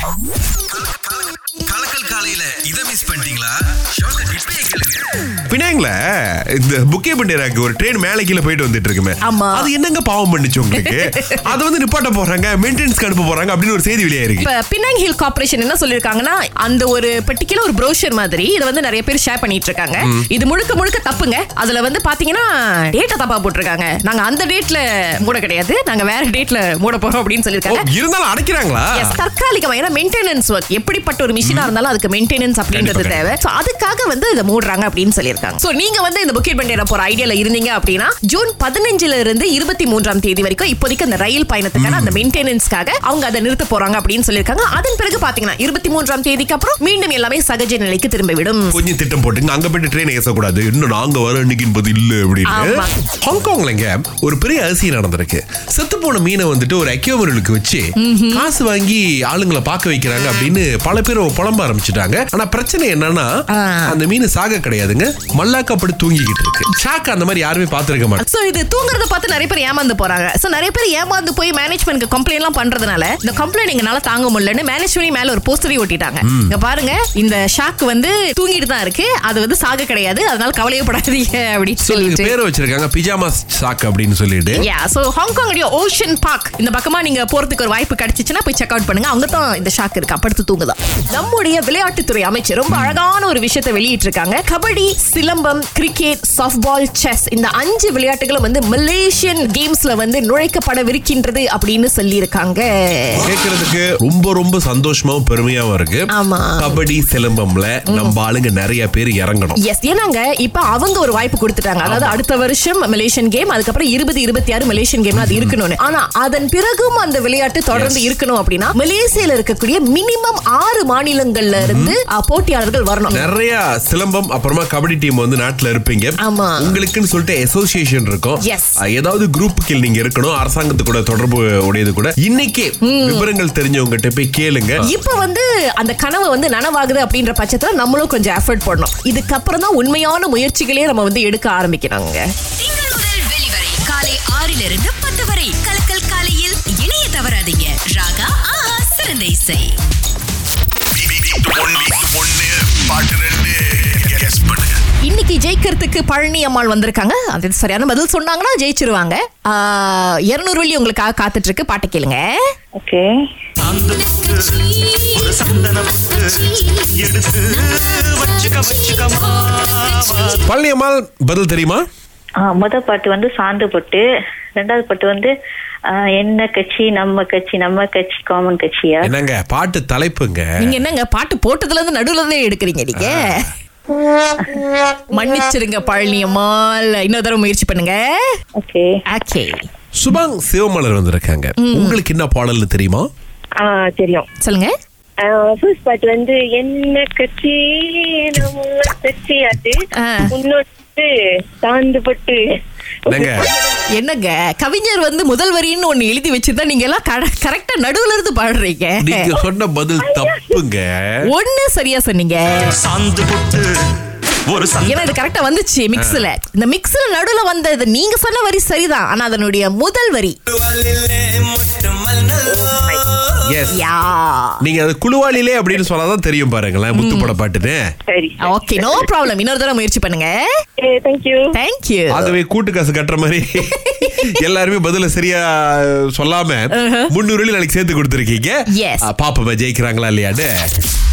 ஒரு ட்ரெயின் மேலே கீழே போயிட்டு வந்துட்டு இருக்குமே, அது என்னங்க பாவம் பண்ணிச்சு உங்களுக்கு? அது வந்து நிப்பாட்ட போறாங்க, மெயின்டெனன்ஸ்க்கு அனுப்ப போறாங்க அப்படின்னு ஒரு செய்தி வெளியாயிருக்கு. இப்ப பினாங் ஹில் கார்ப்பரேஷன் என்ன சொல்லிருக்காங்கன்னா, அந்த ஒரு பர்டிகுலர் ஒரு ப்ரோஷர் மாதிரி இத வந்து நிறைய பேர் ஷேர் பண்ணிட்டு இருக்காங்க. இது முழுக்க முழுக்க தப்புங்க. அதுல வந்து பாத்தீங்கன்னா டேட்டா தப்பா போட்டிருக்காங்க. நாங்க அந்த டேட்ல மூட கிடையாது, நாங்க வேற டேட்ல மூட போறோம் அப்படின்னு சொல்லிருக்காங்க. இருந்தாலும் அடைக்கிறாங்களா? தற்காலிகமா. ஏன்னா மெயின்டெனன்ஸ் ஒர்க், எப்படிப்பட்ட ஒரு மிஷினா இருந்தாலும் அதுக்கு மெயின்டெனன்ஸ் அப்படின்றது தேவை. சோ அதுக்காக வந்து இத மூடுறாங்க அப்படின்னு சொல்லிருக்காங்க. சோ நீங்க வந்து இந்த புக்கெட் பண்ணிற போற ஐடியால இருந்தீங்க அப்படின்னா ஜூன் 15ல இருந்து 23ஆம் தேதி வரைக்கும் இப்போதைக்கு அந்த ரயில் பயணத்துக்கான அந்த மெயின்டெனன்ஸ்க்காக அவங்க அதை நிறுத்த போறாங்க அப்படின்னு சொல்லிருக்காங்க. அதன் பிறகு பாத்தீங்கன்னா 23ஆம் தேதிக்கு அப்புறம் மீண்டும் எல்லாமே சகஜ நிலைக்கு திரும்ப விடும். கொஞ்சம் திட்டம் போட்டு அங்க போயிட்டு ட்ரெயின் ஏசக்கூடாது, இன்னும் நாங்க வர நினைக்கும்போது இல்ல அப்படின்னு. ஹாங்காங்லங்க ஒரு பெரிய அரிசி நடந்திருக்கு. செத்து போன மீனை வந்துட்டு ஒரு அக்வேரியத்துக்கு வச்சு காசு வாங்கி ஆளுங்களை பார்க்க வைக்கிறாங்க அப்படின்னு பல பேர் புலம்ப ஆரம்பிச்சுட்டாங்க. ஆனா பிரச்சனை என்னன்னா, அந்த மீன் சாக கிடையாதுங்க, மல்லாக்கப்பட்டு தூங்கிக்கிட்டு இருக்கு. ஷாக் அந்த மாதிரி யாருமே பாத்துருக்க மாட்டாங்க. சோ இது தூங்குறத பார்த்து நிறைய பேர் ஏமாந்து போறாங்க. சோ நிறைய பேர் ஏமாந்து போய் மேனேஜ்மென்ட்க்கு கம்ப்ளைண்ட்லாம் பண்றதுனால இந்த கம்ப்ளைண்ட் எங்கனால தாங்க முடியலன்னு மேனேஜ்மென்ட் மேல ஒரு போஸ்டரி ஒட்டிட்டாங்க. இங்க பாருங்க, இந்த ஷாக் வந்து தூங்கிட்டு தான் இருக்கு, அது வந்து சாக கிடையாது, அதனால கவலையப்படாதீங்க அப்படின்னு சொல்லிட்டு பேர் வச்சிருக்காங்க, பிஜாமா ஷாக் அப்படினு சொல்லிட்டு. யா, சோ ஹாங்காங் உடைய ஓஷன் பார்க் இந்த பக்கமா நீங்க போறதுக்கு ஒரு வாய்ப்பு கிடைச்சிச்சுனா போய் செக் அவுட் பண்ணுங்க. அவங்க தான் இந்த ஷாக் இருக்கு படுத்து தூங்குதா. நம்முடைய விளையாட்டுத்துறை அமைச்சர் ரொம்ப அழகான ஒரு விஷயத்தை வெளியிட்டு இருக்காங்க. Kabaddi, silambam, cricket, softball, chess இந்த 5 விளையாட்டுகளும் வந்து மலேசியன் கேம்ஸ்ல வந்து நுழைக்கப்படவிருக்கின்றது அப்படின்னு சொல்லி இருக்காங்க. கேக்குறதுக்கு ரொம்ப ரொம்ப சந்தோஷமாவும் பெருமையாவும் இருக்கு. ஆமா, கபடி சிலம்பம்ல நம்ம ஆளுங்க நிறைய பேர் இறங்கணும். எஸ், ஏன்னாங்க இப்ப அவங்க ஒரு வாய்ப்பு கொடுத்துட்டாங்க. அதாவது அடுத்த வருஷம் மலேசியன் கேம், அதுக்கப்புறம் 2026 மலேசியன் கேம் அது இருக்கணும்னு. ஆனா அதன் பிறகும் அந்த விளையாட்டு தொடர்ந்து இருக்கணும் அப்படின்னா மலேசியால இருக்கக்கூடிய மினிமம் 6 மாநிலங்கள்ல இருந்து போட்டியாளர்கள் வரணும். நிறைய சிலம்பம் அப்புறமா கபடி டீம் வந்து நாட்டுல இருப்பீங்க. உங்களுக்குன்னு சொல்லிட்டு அசோசியேஷன் இருக்கும், ஏதாவது குரூப்புக்கு நீங்க இருக்கணும், அரசாங்கத்து கூட தொடர்பு உடையது கூட. இன்னைக்கே விவரங்கள் தெரிஞ்சவங்ககிட்ட போய் கேளுங்க. இப்ப வந்து அந்த கனவு வந்து நனவாகுது அப்படின்ற பட்சத்துல நம்மளும் கொஞ்சம் எஃபர்ட் பண்ணணும். இதுக்கப்புறம் தான் உண்மையான முயற்சிகளே நம்ம வந்து எடுக்க ஆரம்பிக்கிறாங்க. திங்கள் முதல் வெளிவரை காலை 6லிருந்து 10 வரை கலக்கல் காலையில் இணைய தவறாதீங்க. ராகா ஆஹா சிறந்த இசை. இன்னைக்கு ஜெயிக்கிறதுக்கு பழனி அம்மாள் வந்திருக்காங்க. அது சரியான பதில் சொன்னாங்கன்னா ஜெயிச்சிருவாங்க. 200 வெள்ளி உங்களுக்காக காத்துட்டு இருக்கு. பாட்டு கேளுங்க. ஓகே, பழனி அம்மாள் பதில் தெரியுமா? முதல் பாட்டு வந்து சாந்து பாட்டு, ரெண்டாவது பாட்டு வந்து என்ன கட்சி, நம்ம கட்சி, நம்ம கட்சி, காமன் கட்சியா? என்னங்க பாட்டு தலைப்புங்க. நீங்க என்னங்க பாட்டு போட்டதுல இருந்து நடுவுல இருந்தே எடுக்கிறீங்க நீங்க? மன்னிச்சிருங்க பழனியம்மாள், இன்னொரு தடவை முயற்சி பண்ணுங்க. Okay okay. சுபாங் சிவமலர் வந்திருக்காங்க. உங்களுக்கு என்ன பாடல்னு தெரியுமா? தெரியும், சொல்லுங்க. ஃபர்ஸ்ட் பாட்டு வந்து என்ன கட்சி நம்ம கட்சி, அது முன்னோட்டு சாந்து பாட்டு. என்னங்க கவிஞர் வந்து முதல் வரின்னு ஒண்ணு எழுதி வச்சிருந்தா நீங்க எல்லாம் கரெக்டா நடுவுல இருந்து பாடுறீங்க. நீங்க சொன்ன பதில் தப்புங்க. ஒண்ணு சரியா சொன்னீங்க. ஏன்னா இது கரெக்டா வந்துச்சு மிக்ஸ்ல. இந்த மிக்ஸ்ல நடுவுல வந்தது நீங்க சொன்ன வரி சரிதான், ஆனா அதனுடைய முதல் வரி. நீங்க அது குளுவாளிலே அப்படின்னு சொன்னாதான் தெரியும். பாருங்களேன், முத்துப்பட பாட்டுன்னு. ஓகே, நோ ப்ராப்ளம், இன்னொரு தடவை முயற்சி பண்ணுங்க. தேங்க்யூ. அதுவே கூட்டு காசு கட்டுற மாதிரி எல்லாருமே பதில சரியா சொல்லாம 300 நாளைக்கு சேர்த்து கொடுத்துருக்கீங்க. பாப்பமா ஜெயிக்கிறாங்களா இல்லையான்னு.